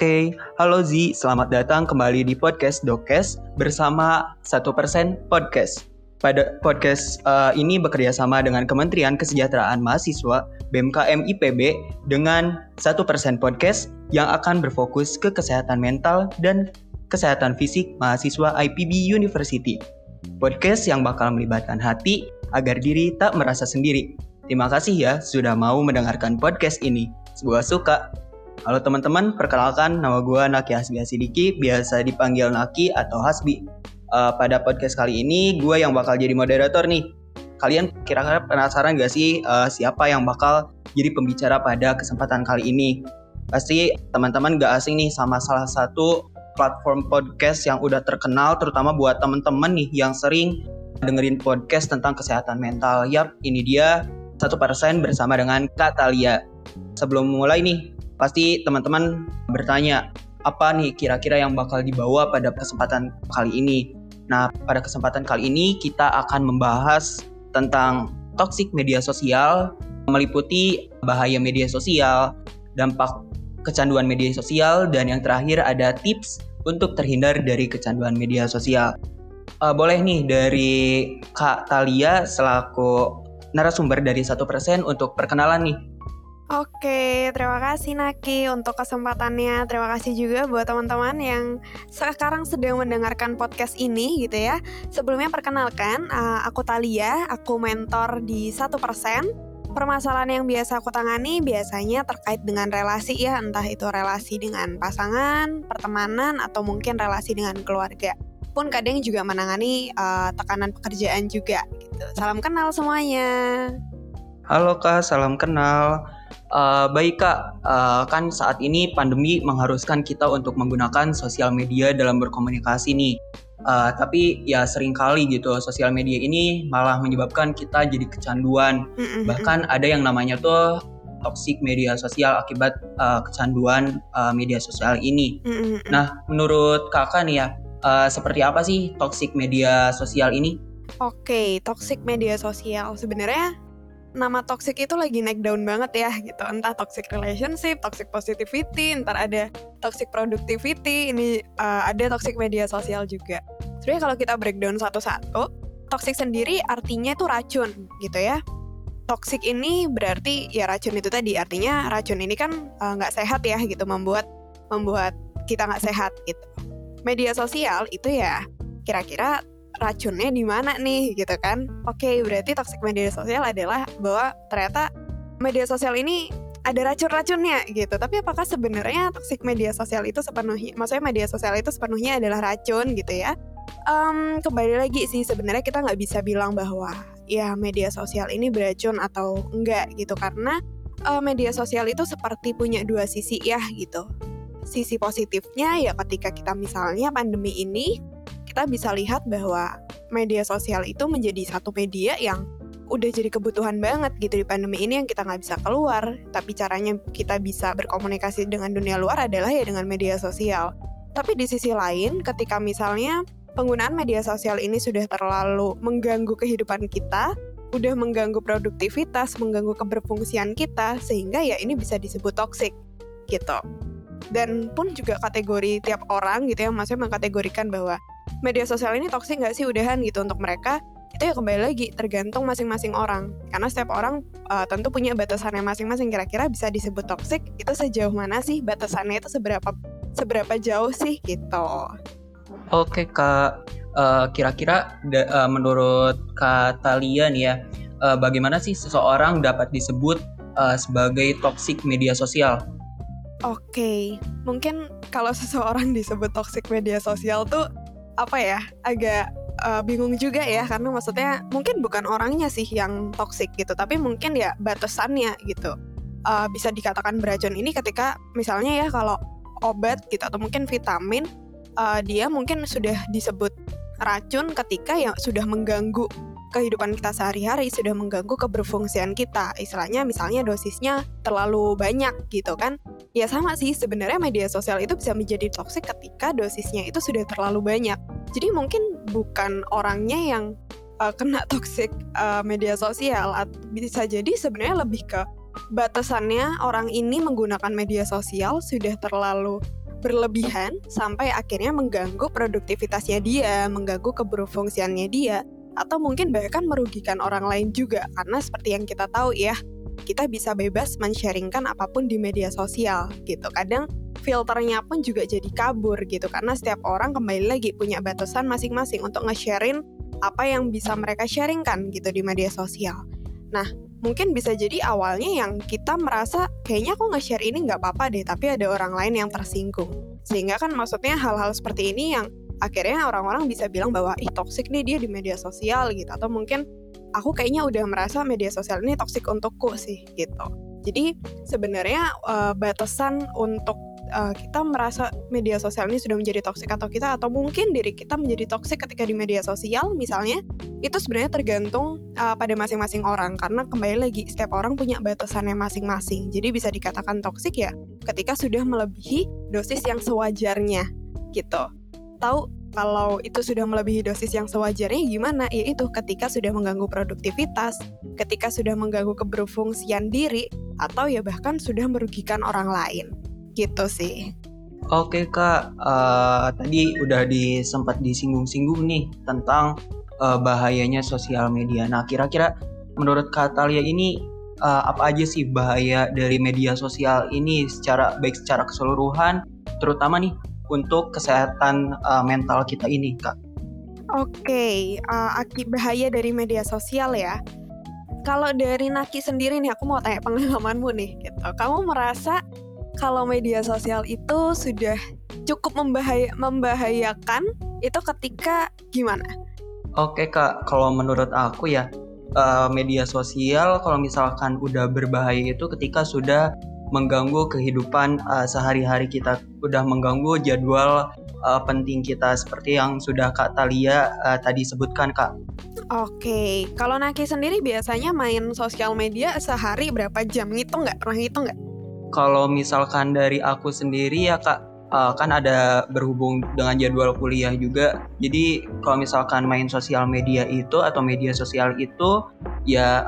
Oke, halo Zi, selamat datang kembali di podcast Dokes bersama 1% Podcast. Pada podcast ini bekerja sama dengan Kementerian Kesejahteraan Mahasiswa BMKM IPB dengan 1% Podcast yang akan berfokus ke kesehatan mental dan kesehatan fisik mahasiswa IPB University. Podcast yang bakal melibatkan hati agar diri tak merasa sendiri. Terima kasih ya sudah mau mendengarkan podcast ini. Semoga suka. Halo teman-teman, perkenalkan nama gue Naki Hasbi Asidiqi, biasa dipanggil Naki atau Hasbi. Pada podcast kali ini, gue yang bakal jadi moderator nih. Kalian kira-kira penasaran gak sih siapa yang bakal jadi pembicara pada kesempatan kali ini? Pasti teman-teman gak asing nih sama salah satu platform podcast yang udah terkenal, terutama buat teman-teman nih yang sering dengerin podcast tentang kesehatan mental. Yap, ini dia 1% bersama dengan Kak Thalia. Sebelum mulai nih, pasti teman-teman bertanya, apa nih kira-kira yang bakal dibawa pada kesempatan kali ini? Nah, pada kesempatan kali ini kita akan membahas tentang toxic media sosial, meliputi bahaya media sosial, dampak kecanduan media sosial, dan yang terakhir ada tips untuk terhindar dari kecanduan media sosial. Boleh nih dari Kak Thalia selaku narasumber dari 1% untuk perkenalan nih. Oke, terima kasih Naki untuk kesempatannya. Terima kasih juga buat teman-teman yang sekarang sedang mendengarkan podcast ini gitu ya. Sebelumnya perkenalkan, aku Thalia, aku mentor di 1%. Permasalahan yang biasa aku tangani biasanya terkait dengan relasi ya, entah itu relasi dengan pasangan, pertemanan, atau mungkin relasi dengan keluarga. Pun kadang juga menangani tekanan pekerjaan juga gitu. Salam kenal semuanya. Halo Kak, salam kenal. Baik Kak, kan saat ini pandemi mengharuskan kita untuk menggunakan sosial media dalam berkomunikasi nih. Tapi ya seringkali gitu, sosial media ini malah menyebabkan kita jadi kecanduan. Bahkan ada yang namanya tuh toxic media sosial akibat kecanduan media sosial ini. Nah, menurut Kakak nih ya, seperti apa sih toxic media sosial ini? Oke, toxic media sosial sebenarnya nama toxic itu lagi naik daun banget ya gitu. Entah toxic relationship, toxic positivity, ntar ada toxic productivity, ini ada toxic media sosial juga. Sebenarnya kalau kita breakdown satu-satu, toxic sendiri artinya itu racun gitu ya. Toxic ini berarti ya racun itu tadi, artinya racun ini kan nggak sehat ya gitu, membuat kita nggak sehat gitu. Media sosial itu ya kira-kira racunnya di mana nih gitu kan. Oke, berarti toxic media sosial adalah bahwa ternyata media sosial ini ada racun-racunnya gitu. Tapi apakah sebenarnya toxic media sosial itu sepenuhnya, maksudnya media sosial itu sepenuhnya adalah racun gitu ya? Kembali lagi sih, sebenarnya kita nggak bisa bilang bahwa ya media sosial ini beracun atau enggak gitu, karena media sosial itu seperti punya dua sisi ya gitu. Sisi positifnya ya ketika kita misalnya pandemi ini kita bisa lihat bahwa media sosial itu menjadi satu media yang udah jadi kebutuhan banget gitu di pandemi ini yang kita nggak bisa keluar. Tapi caranya kita bisa berkomunikasi dengan dunia luar adalah ya dengan media sosial. Tapi di sisi lain, ketika misalnya penggunaan media sosial ini sudah terlalu mengganggu kehidupan kita, udah mengganggu produktivitas, mengganggu keberfungsian kita, sehingga ya ini bisa disebut toksik gitu. Dan pun juga kategori tiap orang gitu ya, maksudnya mengkategorikan bahwa media sosial ini toksik nggak sih udahan gitu untuk mereka, itu ya kembali lagi tergantung masing-masing orang, karena setiap orang tentu punya batasannya masing-masing. Kira-kira bisa disebut toksik itu sejauh mana sih batasannya, itu seberapa jauh sih gitu. Oke Kak, kira-kira menurut Kak Thalia nih ya, bagaimana sih seseorang dapat disebut sebagai toksik media sosial? Oke, mungkin kalau seseorang disebut toksik media sosial tuh apa ya, agak bingung juga ya, karena maksudnya mungkin bukan orangnya sih yang toksik gitu, tapi mungkin ya batasannya gitu. Bisa dikatakan beracun ini ketika misalnya ya kalau obat gitu atau mungkin vitamin, dia mungkin sudah disebut racun ketika ya sudah mengganggu kehidupan kita sehari-hari, sudah mengganggu keberfungsian kita. Istilahnya misalnya dosisnya terlalu banyak gitu kan. Ya sama sih sebenarnya, media sosial itu bisa menjadi toksik ketika dosisnya itu sudah terlalu banyak. Jadi mungkin bukan orangnya yang kena toksik media sosial, bisa jadi sebenarnya lebih ke batasannya orang ini menggunakan media sosial sudah terlalu berlebihan sampai akhirnya mengganggu produktivitasnya dia, mengganggu keberfungsiannya dia, atau mungkin bahkan merugikan orang lain juga. Karena seperti yang kita tahu ya, kita bisa bebas men-sharingkan apapun di media sosial gitu. Kadang filternya pun juga jadi kabur gitu, karena setiap orang kembali lagi punya batasan masing-masing untuk nge-sharein apa yang bisa mereka sharingkan gitu di media sosial. Nah, mungkin bisa jadi awalnya yang kita merasa kayaknya aku nge-share ini gak apa-apa deh, tapi ada orang lain yang tersinggung. Sehingga kan maksudnya hal-hal seperti ini yang akhirnya orang-orang bisa bilang bahwa ih toksik nih dia di media sosial gitu, atau mungkin aku kayaknya udah merasa media sosial ini toksik untukku sih gitu. Jadi sebenarnya batasan untuk kita merasa media sosial ini sudah menjadi toksik atau mungkin diri kita menjadi toksik ketika di media sosial misalnya, itu sebenarnya tergantung pada masing-masing orang, karena kembali lagi setiap orang punya batasannya masing-masing. Jadi bisa dikatakan toksik ya ketika sudah melebihi dosis yang sewajarnya gitu. Tahu kalau itu sudah melebihi dosis yang sewajarnya gimana? Yaitu ketika sudah mengganggu produktivitas, ketika sudah mengganggu keberfungsian diri, atau ya bahkan sudah merugikan orang lain. Gitu sih. Oke Kak, tadi udah sempat disinggung-singgung nih tentang bahayanya sosial media. Nah kira-kira menurut Kak Thalia ini apa aja sih bahaya dari media sosial ini secara keseluruhan, terutama nih untuk kesehatan mental kita ini Kak? Oke, bahaya dari media sosial ya. Kalau dari Naki sendiri nih, aku mau tanya pengalamanmu nih gitu. Kamu merasa kalau media sosial itu sudah cukup membahayakan itu ketika gimana? Oke Kak, kalau menurut aku ya media sosial kalau misalkan udah berbahaya itu ketika sudah mengganggu kehidupan sehari-hari kita, udah mengganggu jadwal penting kita seperti yang sudah Kak Thalia tadi sebutkan Kak. Oke, kalau Naki sendiri biasanya main sosial media sehari berapa jam? Ngitung nggak? Kalau misalkan dari aku sendiri ya Kak, kan ada berhubung dengan jadwal kuliah juga. Jadi kalau misalkan main sosial media itu atau media sosial itu ya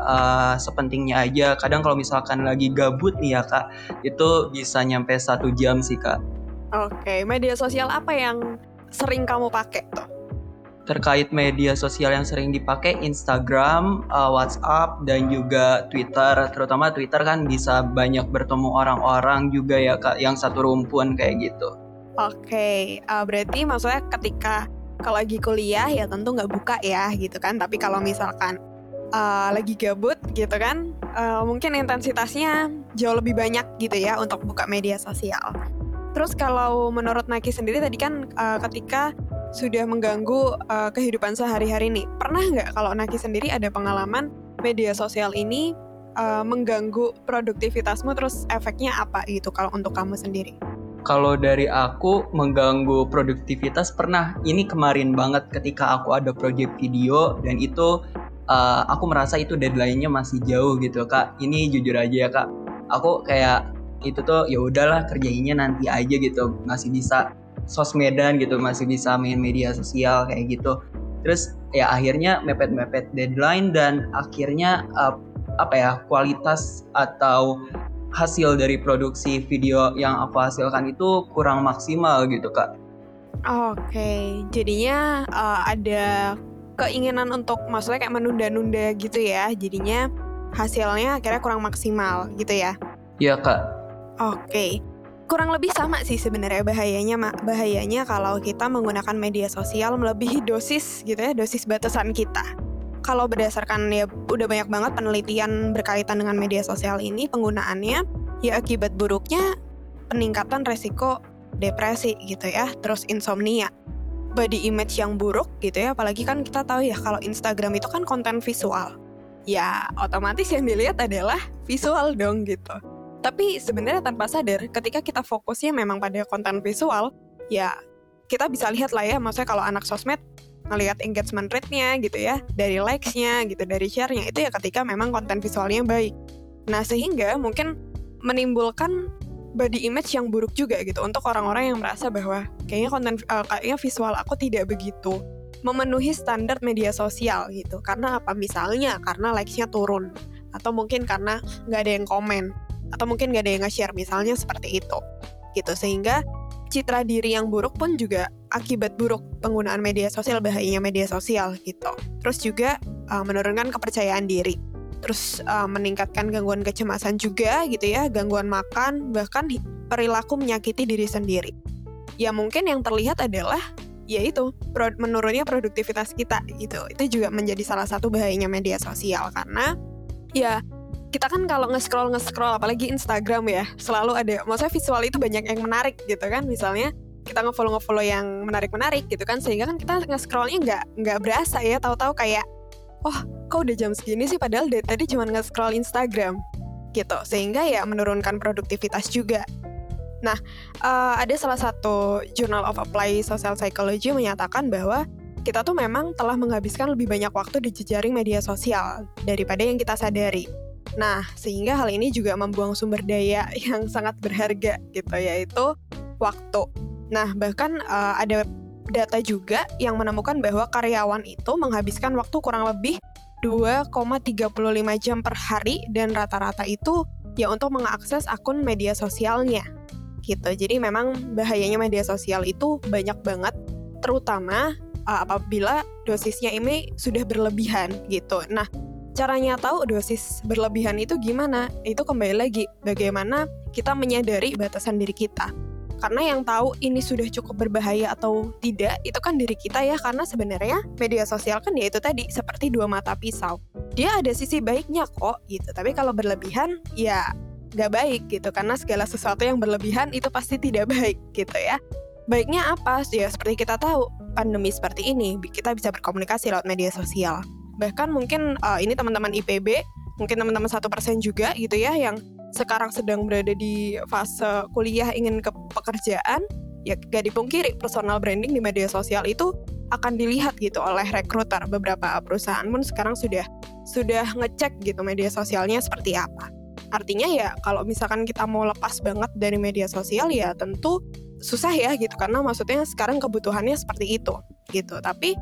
sepentingnya aja. Kadang kalau misalkan lagi gabut nih ya Kak, itu bisa nyampe 1 jam sih Kak. Oke, media sosial apa yang sering kamu pakai tuh? Terkait media sosial yang sering dipakai, Instagram, WhatsApp, dan juga Twitter. Terutama Twitter kan bisa banyak bertemu orang-orang juga ya Kak, yang satu rumpun kayak gitu. Oke, berarti maksudnya ketika kalau lagi kuliah ya tentu nggak buka ya gitu kan. Tapi kalau misalkan lagi gabut gitu kan, mungkin intensitasnya jauh lebih banyak gitu ya untuk buka media sosial. Terus kalau menurut Naki sendiri tadi kan ketika sudah mengganggu kehidupan sehari-hari nih. Pernah nggak kalau Naki sendiri ada pengalaman media sosial ini mengganggu produktivitasmu, terus efeknya apa gitu kalau untuk kamu sendiri? Kalau dari aku mengganggu produktivitas pernah. Ini kemarin banget ketika aku ada project video dan itu aku merasa itu deadline-nya masih jauh gitu Kak. Ini jujur aja ya Kak, aku kayak itu tuh ya udahlah kerjainnya nanti aja gitu, masih bisa sosmedan gitu, masih bisa main media sosial kayak gitu. Terus ya akhirnya mepet-mepet deadline dan akhirnya kualitas atau hasil dari produksi video yang aku hasilkan itu kurang maksimal gitu Kak. Oke, jadinya ada keinginan untuk maksudnya kayak menunda-nunda gitu ya, jadinya hasilnya akhirnya kurang maksimal gitu ya. Iya Kak. Oke. Kurang lebih sama sih sebenarnya bahayanya kalau kita menggunakan media sosial melebihi dosis gitu ya, dosis batasan kita. Kalau berdasarkan ya udah banyak banget penelitian berkaitan dengan media sosial ini penggunaannya, ya akibat buruknya peningkatan resiko depresi gitu ya, terus insomnia. body image yang buruk gitu ya, apalagi kan kita tahu ya kalau Instagram itu kan konten visual, ya otomatis yang dilihat adalah visual dong gitu. Tapi sebenarnya tanpa sadar ketika kita fokusnya memang pada konten visual, ya kita bisa lihat lah ya, maksudnya kalau anak sosmed ngelihat engagement rate-nya gitu ya, dari likes-nya gitu, dari share-nya, itu ya ketika memang konten visualnya baik. Nah sehingga mungkin menimbulkan body image yang buruk juga gitu untuk orang-orang yang merasa bahwa kayaknya kayaknya visual aku tidak begitu memenuhi standar media sosial gitu. Karena apa? Misalnya karena likes-nya turun, atau mungkin karena nggak ada yang komen, atau mungkin nggak ada yang nge-share, misalnya seperti itu gitu. Sehingga citra diri yang buruk pun juga akibat buruk penggunaan media sosial, bahayanya media sosial gitu. Terus juga menurunkan kepercayaan diri, terus meningkatkan gangguan kecemasan juga gitu ya, gangguan makan, bahkan perilaku menyakiti diri sendiri. Ya mungkin yang terlihat adalah yaitu menurunnya produktivitas kita gitu. Itu juga menjadi salah satu bahayanya media sosial, karena ya kita kan kalau nge-scroll, apalagi Instagram ya, selalu ada, maksudnya visual itu banyak yang menarik gitu kan. Misalnya kita nge-follow yang menarik-menarik gitu kan, sehingga kan kita nge-scrollnya nggak berasa ya, tahu-tahu kayak, oh kok udah jam segini sih, padahal dari tadi cuma nge-scroll Instagram gitu. Sehingga ya menurunkan produktivitas juga. Nah, ada salah satu Journal of Applied Social Psychology menyatakan bahwa kita tuh memang telah menghabiskan lebih banyak waktu di jejaring media sosial daripada yang kita sadari. Nah, sehingga hal ini juga membuang sumber daya yang sangat berharga gitu, yaitu waktu. Nah, bahkan ada data juga yang menemukan bahwa karyawan itu menghabiskan waktu kurang lebih 2,35 jam per hari, dan rata-rata itu ya untuk mengakses akun media sosialnya gitu. Jadi memang bahayanya media sosial itu banyak banget, terutama apabila dosisnya ini sudah berlebihan gitu. Nah, caranya tahu dosis berlebihan itu gimana? Itu kembali lagi, bagaimana kita menyadari batasan diri kita. Karena yang tahu ini sudah cukup berbahaya atau tidak, itu kan diri kita ya. Karena sebenarnya media sosial kan ya itu tadi, seperti dua mata pisau. Dia ada sisi baiknya kok gitu, tapi kalau berlebihan ya gak baik gitu. Karena segala sesuatu yang berlebihan itu pasti tidak baik gitu ya. Baiknya apa? Ya seperti kita tahu, pandemi seperti ini kita bisa berkomunikasi lewat media sosial. Bahkan mungkin ini teman-teman IPB, mungkin teman-teman 1% juga gitu ya, yang sekarang sedang berada di fase kuliah ingin ke pekerjaan, ya gak dipungkiri personal branding di media sosial itu akan dilihat gitu oleh rekruter. Beberapa perusahaan pun sekarang sudah ngecek gitu media sosialnya seperti apa. Artinya ya kalau misalkan kita mau lepas banget dari media sosial ya tentu susah ya gitu, karena maksudnya sekarang kebutuhannya seperti itu gitu. Tapi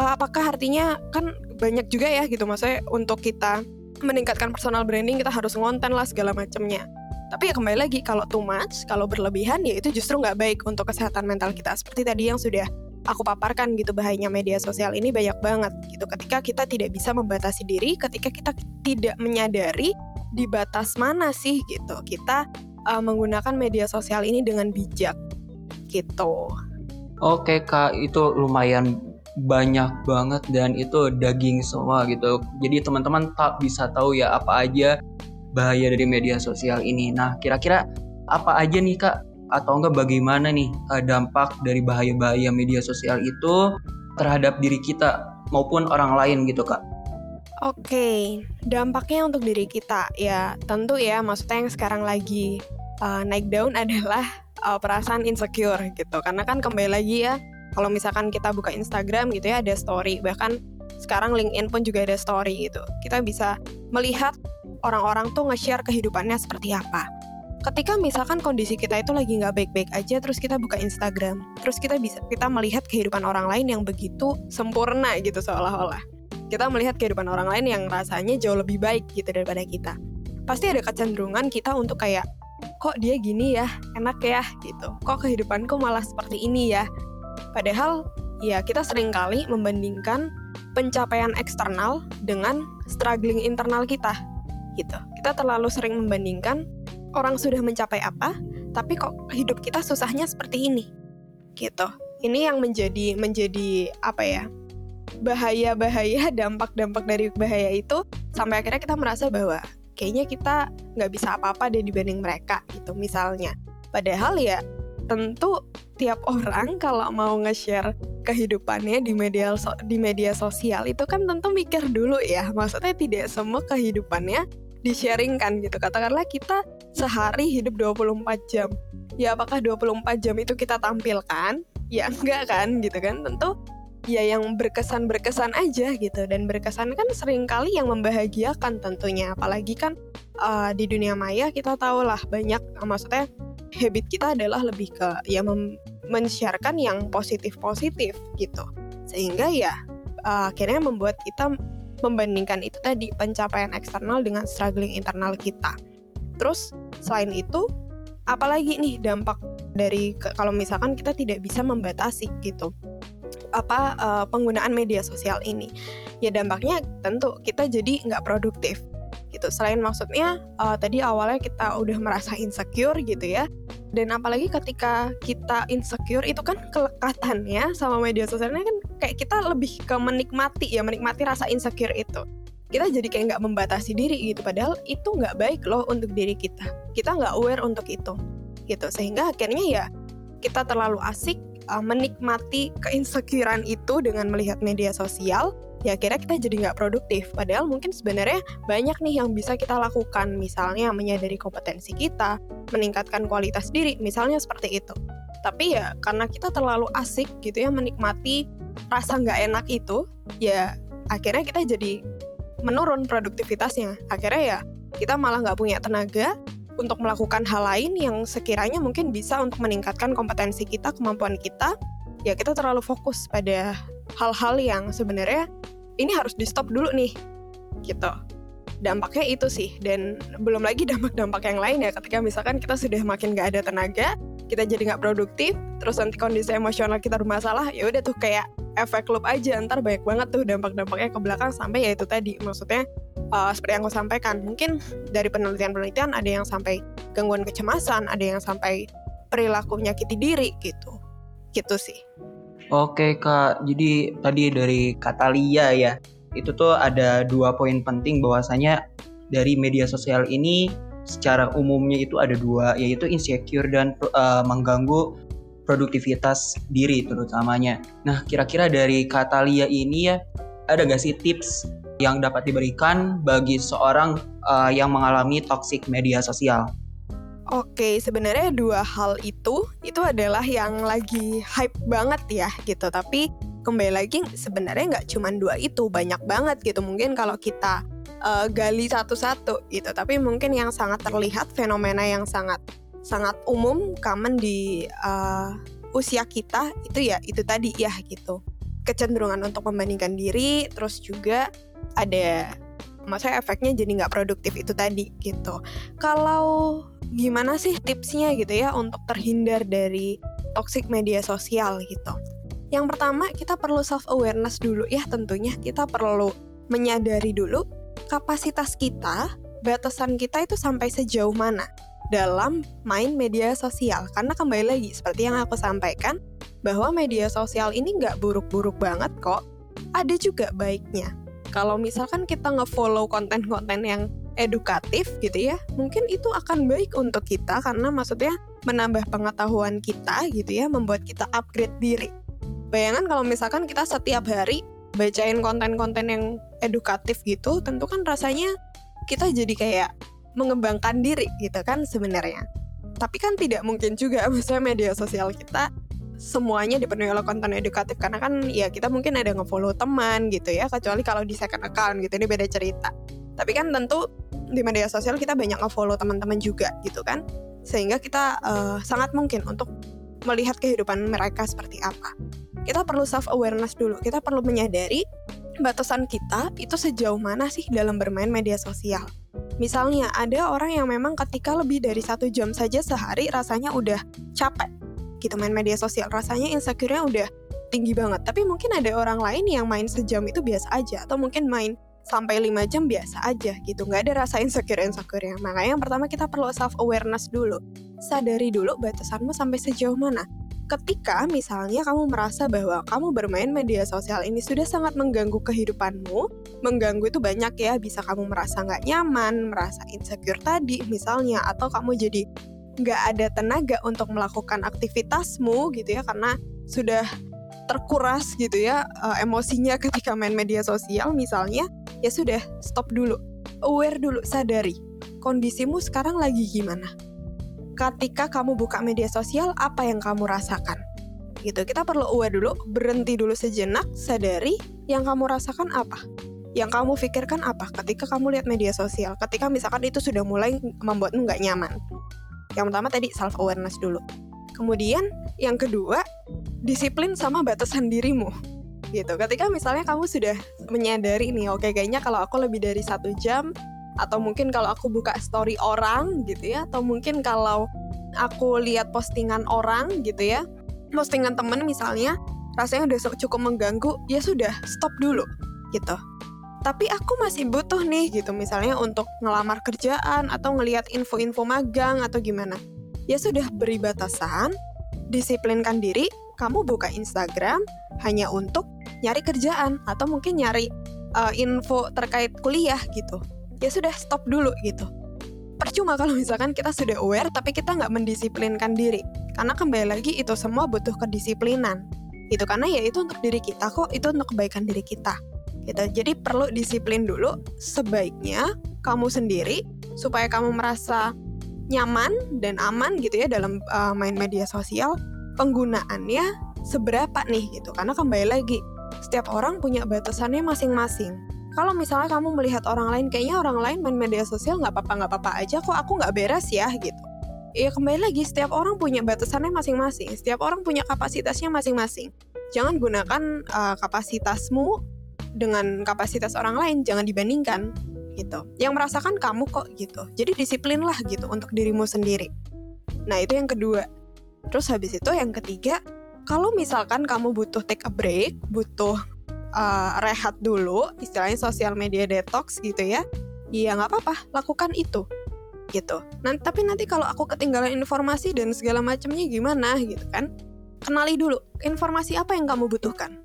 apakah artinya kan banyak juga ya gitu, maksudnya untuk kita meningkatkan personal branding kita harus ngonten lah segala macamnya. Tapi ya kembali lagi, kalau too much, kalau berlebihan ya itu justru nggak baik untuk kesehatan mental kita. Seperti tadi yang sudah aku paparkan gitu, bahayanya media sosial ini banyak banget gitu. Ketika kita tidak bisa membatasi diri, ketika kita tidak menyadari di batas mana sih gitu kita menggunakan media sosial ini dengan bijak gitu. Oke Kak, itu lumayan banyak banget dan itu daging semua gitu. Jadi teman-teman tak bisa tahu ya apa aja bahaya dari media sosial ini. Nah kira-kira apa aja nih Kak, atau enggak bagaimana nih dampak dari bahaya-bahaya media sosial itu terhadap diri kita maupun orang lain gitu Kak? Oke, dampaknya untuk diri kita ya tentu ya, maksudnya yang sekarang lagi naik daun adalah perasaan insecure gitu. Karena kan kembali lagi ya, kalau misalkan kita buka Instagram gitu ya ada story, bahkan sekarang LinkedIn pun juga ada story gitu. Kita bisa melihat orang-orang tuh nge-share kehidupannya seperti apa. Ketika misalkan kondisi kita itu lagi gak baik-baik aja, terus kita buka Instagram, terus kita melihat kehidupan orang lain yang begitu sempurna gitu, seolah-olah kita melihat kehidupan orang lain yang rasanya jauh lebih baik gitu daripada kita. Pasti ada kecenderungan kita untuk kayak, kok dia gini ya, enak ya gitu, kok kehidupanku malah seperti ini ya. Padahal ya kita seringkali membandingkan pencapaian eksternal dengan struggling internal kita gitu. Kita terlalu sering membandingkan orang sudah mencapai apa, tapi kok hidup kita susahnya seperti ini gitu. Ini yang menjadi apa ya, bahaya-bahaya, dampak-dampak dari bahaya itu, sampai akhirnya kita merasa bahwa kayaknya kita nggak bisa apa-apa deh dibanding mereka gitu misalnya. Padahal ya tentu tiap orang kalau mau nge-share kehidupannya di media sosial itu kan tentu mikir dulu ya, maksudnya tidak semua kehidupannya di-sharingkan gitu. Katakanlah kita sehari hidup 24 jam, ya apakah 24 jam itu kita tampilkan? Ya enggak kan gitu kan, tentu ya yang berkesan-berkesan aja gitu. Dan berkesan kan seringkali yang membahagiakan tentunya. Apalagi kan di dunia maya kita tahulah banyak, maksudnya habit kita adalah lebih ke ya men-sharekan yang positif-positif gitu. Sehingga ya akhirnya membuat kita membandingkan itu tadi, pencapaian eksternal dengan struggling internal kita. Terus selain itu apalagi nih dampak dari kalau misalkan kita tidak bisa membatasi gitu penggunaan media sosial ini, ya dampaknya tentu kita jadi nggak produktif gitu. Selain maksudnya tadi awalnya kita udah merasa insecure gitu ya, dan apalagi ketika kita insecure itu kan kelekatannya sama media sosialnya kan kayak kita lebih ke menikmati rasa insecure itu. Kita jadi kayak nggak membatasi diri gitu, padahal itu nggak baik loh untuk diri kita. Kita nggak aware untuk itu gitu, sehingga akhirnya ya kita terlalu asik menikmati keinsecurean itu dengan melihat media sosial, ya akhirnya kita jadi nggak produktif. Padahal mungkin sebenarnya banyak nih yang bisa kita lakukan, misalnya menyadari kompetensi kita, meningkatkan kualitas diri, misalnya seperti itu. Tapi ya karena kita terlalu asik gitu ya menikmati rasa nggak enak itu, ya akhirnya kita jadi menurun produktivitasnya. Akhirnya ya kita malah nggak punya tenaga untuk melakukan hal lain yang sekiranya mungkin bisa untuk meningkatkan kompetensi kita, kemampuan kita. Ya kita terlalu fokus pada hal-hal yang sebenarnya ini harus di stop dulu nih gitu. Dampaknya itu sih, dan belum lagi dampak-dampak yang lain ya, ketika misalkan kita sudah makin gak ada tenaga, kita jadi gak produktif, terus nanti kondisi emosional kita bermasalah, ya udah tuh kayak efek loop aja, ntar banyak banget tuh dampak-dampaknya ke belakang sampai ya itu tadi, maksudnya seperti yang aku sampaikan, mungkin dari penelitian-penelitian ada yang sampai gangguan kecemasan, ada yang sampai perilaku menyakiti diri gitu, gitu sih. Oke Kak, jadi tadi dari Katalia ya, itu tuh ada dua poin penting bahwasanya dari media sosial ini secara umumnya itu ada dua, yaitu insecure dan mengganggu produktivitas diri terutamanya. Nah, kira-kira dari Katalia ini ya, ada gak sih tips yang dapat diberikan bagi seorang yang mengalami toxic media sosial? Oke, sebenarnya dua hal itu adalah yang lagi hype banget ya gitu. Tapi kembali lagi sebenarnya nggak cuma dua itu, banyak banget gitu. Mungkin kalau kita gali satu-satu gitu. Tapi mungkin yang sangat terlihat, fenomena yang sangat umum, common di usia kita itu ya itu tadi ya gitu. Kecenderungan untuk membandingkan diri, terus juga ada maksudnya efeknya jadi nggak produktif itu tadi gitu. Kalau gimana sih tipsnya gitu ya untuk terhindar dari toxic media sosial gitu. Yang pertama, kita perlu self-awareness dulu ya tentunya. Kita perlu menyadari dulu kapasitas kita, batasan kita itu sampai sejauh mana dalam main media sosial. Karena kembali lagi, seperti yang aku sampaikan, bahwa media sosial ini nggak buruk-buruk banget kok. Ada juga baiknya. Kalau misalkan kita nge-follow konten-konten yang edukatif gitu ya, mungkin itu akan baik untuk kita karena maksudnya menambah pengetahuan kita gitu ya, membuat kita upgrade diri. Bayangan kalau misalkan kita setiap hari bacain konten-konten yang edukatif gitu, tentu kan rasanya kita jadi kayak mengembangkan diri gitu kan sebenarnya. Tapi kan tidak mungkin juga misalnya media sosial kita semuanya dipenuhi oleh konten edukatif, karena kan ya kita mungkin ada nge-follow teman gitu ya, kecuali kalau di second account gitu, ini beda cerita. Tapi kan tentu di media sosial kita banyak nge-follow teman-teman juga gitu kan, sehingga kita sangat mungkin untuk melihat kehidupan mereka seperti apa. Kita perlu self-awareness dulu, kita perlu menyadari batasan kita itu sejauh mana sih dalam bermain media sosial. Misalnya ada orang yang memang ketika lebih dari 1 jam saja sehari rasanya udah capek gitu main media sosial, rasanya insecure-nya udah tinggi banget. Tapi mungkin ada orang lain yang main sejam itu biasa aja, atau mungkin main sampai 5 jam biasa aja gitu, nggak ada rasa insecure-nya. Makanya yang pertama, kita perlu self-awareness dulu, sadari dulu batasanmu sampai sejauh mana. Ketika misalnya kamu merasa bahwa kamu bermain media sosial ini sudah sangat mengganggu kehidupanmu, mengganggu itu banyak ya, bisa kamu merasa nggak nyaman, merasa insecure tadi misalnya, atau kamu jadi nggak ada tenaga untuk melakukan aktivitasmu gitu ya, karena sudah terkuras gitu ya emosinya ketika main media sosial misalnya, ya sudah, stop dulu, aware dulu, sadari kondisimu sekarang lagi gimana. Ketika kamu buka media sosial, apa yang kamu rasakan gitu. Kita perlu aware dulu, berhenti dulu sejenak, sadari yang kamu rasakan apa, yang kamu pikirkan apa ketika kamu lihat media sosial, ketika misalkan itu sudah mulai membuatmu nggak nyaman. Yang pertama tadi self awareness dulu. Kemudian yang kedua, disiplin sama batasan dirimu gitu. Ketika misalnya kamu sudah menyadari nih, oke, kayaknya kalau aku lebih dari 1 jam, atau mungkin kalau aku buka story orang gitu ya, atau mungkin kalau aku lihat postingan orang gitu ya, postingan temen misalnya, rasanya udah cukup mengganggu, ya sudah, stop dulu gitu. Tapi aku masih butuh nih gitu, misalnya untuk ngelamar kerjaan atau ngelihat info-info magang atau gimana, ya sudah, beri batasan, disiplinkan diri. Kamu buka Instagram hanya untuk nyari kerjaan atau mungkin nyari info terkait kuliah gitu. Ya sudah, stop dulu gitu. Percuma kalau misalkan kita sudah aware tapi kita nggak mendisiplinkan diri, karena kembali lagi itu semua butuh kedisiplinan gitu, karena ya itu untuk diri kita kok, itu untuk kebaikan diri kita gitu. Jadi perlu disiplin dulu sebaiknya kamu sendiri supaya kamu merasa nyaman dan aman gitu ya dalam main media sosial. Penggunaannya seberapa nih gitu, karena kembali lagi setiap orang punya batasannya masing-masing. Kalau misalnya kamu melihat orang lain, kayaknya orang lain main media sosial nggak apa-apa aja kok, aku nggak beres ya gitu. Ya kembali lagi, setiap orang punya batasannya masing-masing, setiap orang punya kapasitasnya masing-masing. Jangan gunakan kapasitasmu dengan kapasitas orang lain, jangan dibandingkan gitu. Yang merasakan kamu kok gitu, jadi disiplinlah gitu untuk dirimu sendiri. Nah itu yang kedua. Terus habis itu yang ketiga, kalau misalkan kamu butuh take a break, butuh rehat dulu, istilahnya social media detox gitu ya, ya nggak apa-apa, lakukan itu gitu. Tapi nanti kalau aku ketinggalan informasi dan segala macamnya gimana gitu kan? Kenali dulu informasi apa yang kamu butuhkan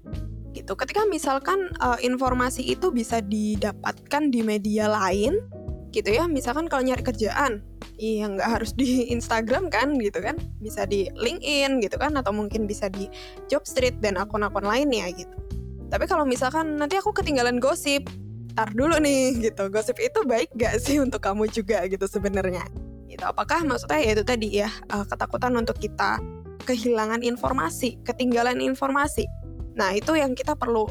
gitu. Ketika misalkan informasi itu bisa didapatkan di media lain gitu ya, misalkan kalau nyari kerjaan, iya nggak harus di Instagram kan gitu kan, bisa di LinkedIn gitu kan, atau mungkin bisa di Jobstreet dan akun-akun lainnya gitu. Tapi kalau misalkan nanti aku ketinggalan gosip, tar dulu nih gitu, gosip itu baik gak sih untuk kamu juga gitu sebenarnya gitu. Apakah maksudnya ya itu tadi ya, ketakutan untuk kita kehilangan informasi, ketinggalan informasi. Nah itu yang kita perlu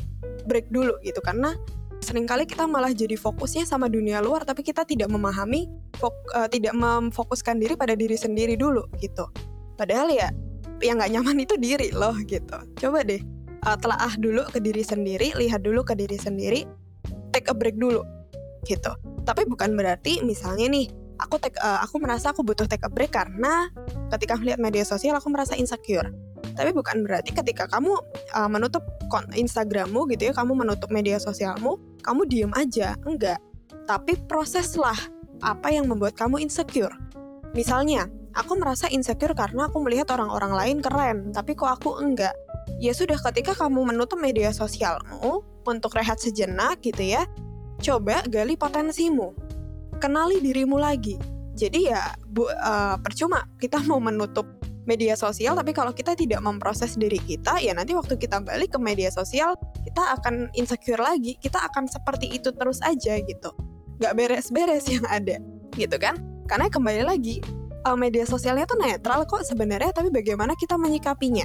break dulu gitu, karena seringkali kita malah jadi fokusnya sama dunia luar, tapi kita tidak memahami, tidak memfokuskan diri pada diri sendiri dulu gitu. Padahal ya yang gak nyaman itu diri loh gitu. Coba deh telaah dulu ke diri sendiri, lihat dulu ke diri sendiri, take a break dulu gitu. Tapi bukan berarti misalnya nih, aku merasa aku butuh take a break karena ketika melihat media sosial aku merasa insecure. Tapi bukan berarti ketika kamu menutup Instagrammu gitu ya, kamu menutup media sosialmu, kamu diem aja, enggak. Tapi proseslah apa yang membuat kamu insecure. Misalnya, aku merasa insecure karena aku melihat orang-orang lain keren, tapi kok aku enggak. Ya sudah, ketika kamu menutup media sosialmu untuk rehat sejenak gitu ya, coba gali potensimu, kenali dirimu lagi. Jadi ya percuma kita mau menutup media sosial, tapi kalau kita tidak memproses diri kita, ya nanti waktu kita balik ke media sosial, kita akan insecure lagi, kita akan seperti itu terus aja gitu. Gak beres-beres yang ada, gitu kan? Karena kembali lagi, media sosialnya tuh netral kok sebenarnya, tapi bagaimana kita menyikapinya,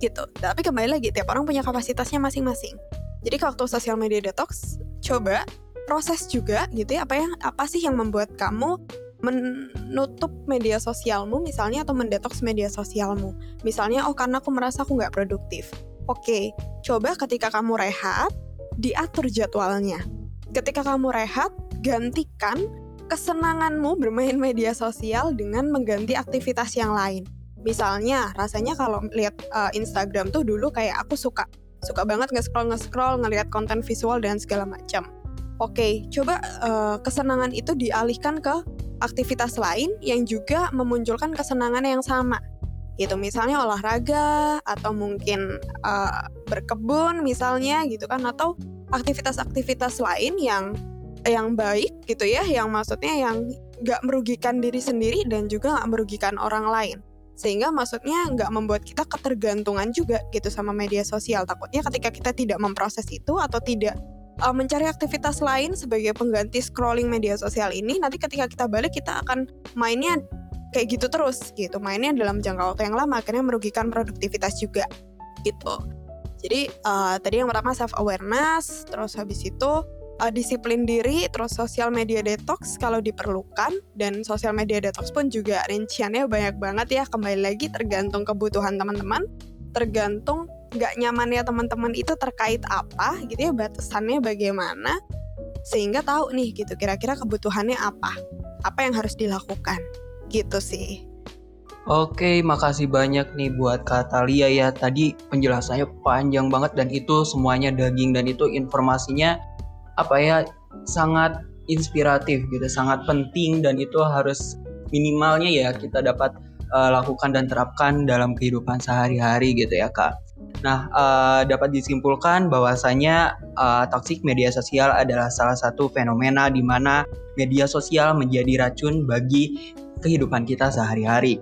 gitu. Tapi kembali lagi, tiap orang punya kapasitasnya masing-masing. Jadi waktu sosial media detox, coba proses juga gitu ya, apa sih yang membuat kamu menutup media sosialmu misalnya, atau mendetoks media sosialmu. Misalnya, karena aku merasa aku gak produktif. Oke, coba ketika kamu rehat, diatur jadwalnya. Ketika kamu rehat, gantikan kesenanganmu bermain media sosial dengan mengganti aktivitas yang lain. Misalnya, rasanya kalau lihat Instagram tuh dulu kayak aku suka banget nge-scroll, ngelihat konten visual dan segala macam. Oke, coba kesenangan itu dialihkan ke aktivitas lain yang juga memunculkan kesenangan yang sama gitu, misalnya olahraga atau mungkin berkebun misalnya gitu kan, atau aktivitas-aktivitas lain yang baik gitu ya, yang maksudnya yang nggak merugikan diri sendiri dan juga nggak merugikan orang lain. Sehingga maksudnya nggak membuat kita ketergantungan juga gitu sama media sosial. Takutnya ketika kita tidak memproses itu atau tidak mencari aktivitas lain sebagai pengganti scrolling media sosial ini, nanti ketika kita balik kita akan mainnya kayak gitu terus gitu. Mainnya dalam jangka waktu yang lama akhirnya merugikan produktivitas juga gitu. Jadi tadi yang pertama self-awareness, terus habis itu disiplin diri, terus social media detox kalau diperlukan, dan social media detox pun juga rinciannya banyak banget ya, kembali lagi tergantung kebutuhan teman-teman, tergantung gak nyamannya teman-teman itu terkait apa gitu ya, batasannya bagaimana, sehingga tahu nih gitu kira-kira kebutuhannya apa yang harus dilakukan gitu sih. Oke, makasih banyak nih buat Kak Thalia ya, tadi penjelasannya panjang banget dan itu semuanya daging dan itu informasinya sangat inspiratif gitu, sangat penting dan itu harus minimalnya ya kita dapat lakukan dan terapkan dalam kehidupan sehari-hari gitu ya Kak. Nah, dapat disimpulkan bahwasanya toksik media sosial adalah salah satu fenomena di mana media sosial menjadi racun bagi kehidupan kita sehari-hari.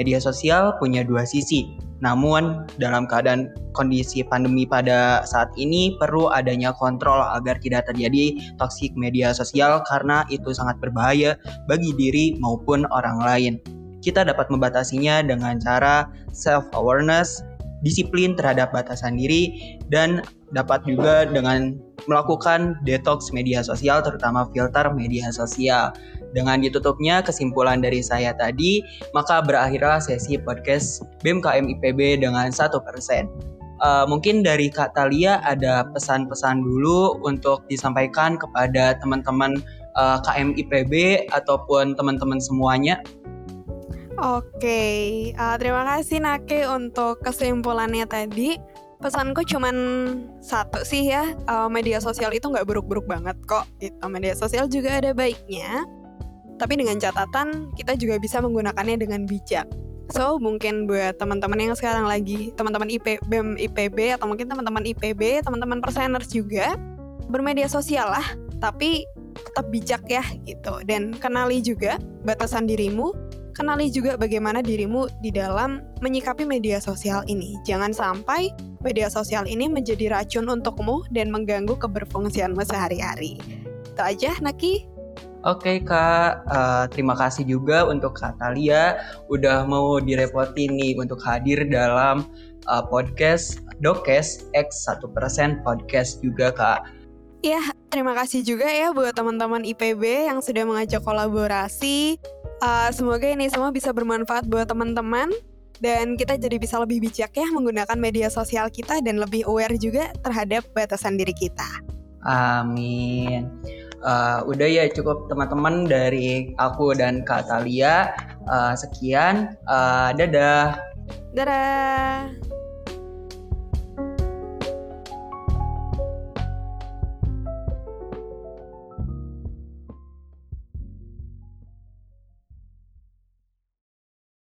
Media sosial punya dua sisi. Namun, dalam keadaan kondisi pandemi pada saat ini perlu adanya kontrol agar tidak terjadi toksik media sosial karena itu sangat berbahaya bagi diri maupun orang lain. Kita dapat membatasinya dengan cara self-awareness, disiplin terhadap batasan diri, dan dapat juga dengan melakukan detox media sosial terutama filter media sosial. Dengan ditutupnya kesimpulan dari saya tadi, maka berakhirlah sesi podcast BMKM IPB dengan 1%. Mungkin dari Kak Thalia ada pesan-pesan dulu untuk disampaikan kepada teman-teman KM IPB ataupun teman-teman semuanya. Oke, terima kasih Naki untuk kesimpulannya tadi. Pesanku cuman satu sih ya, media sosial itu gak buruk-buruk banget kok gitu. Media sosial juga ada baiknya, tapi dengan catatan kita juga bisa menggunakannya dengan bijak. So, mungkin buat teman-teman yang sekarang lagi, teman-teman BEM IPB atau mungkin teman-teman IPB, teman-teman perseners juga, bermedia sosial lah, tapi tetap bijak ya gitu. Dan kenali juga batasan dirimu, kenali juga bagaimana dirimu di dalam menyikapi media sosial ini. Jangan sampai media sosial ini menjadi racun untukmu dan mengganggu keberfungsianmu sehari-hari. Itu aja, Naki. Oke Kak, terima kasih juga untuk Kak Thalia udah mau direpotin nih untuk hadir dalam podcast Dokes X 1% Podcast juga Kak. Ya, terima kasih juga ya buat teman-teman IPB yang sudah mengajak kolaborasi. Semoga ini semua bisa bermanfaat buat teman-teman dan kita jadi bisa lebih bijak ya menggunakan media sosial kita dan lebih aware juga terhadap batasan diri kita. Amin. Udah ya cukup teman-teman dari aku dan Kak Thalia. Sekian, dadah.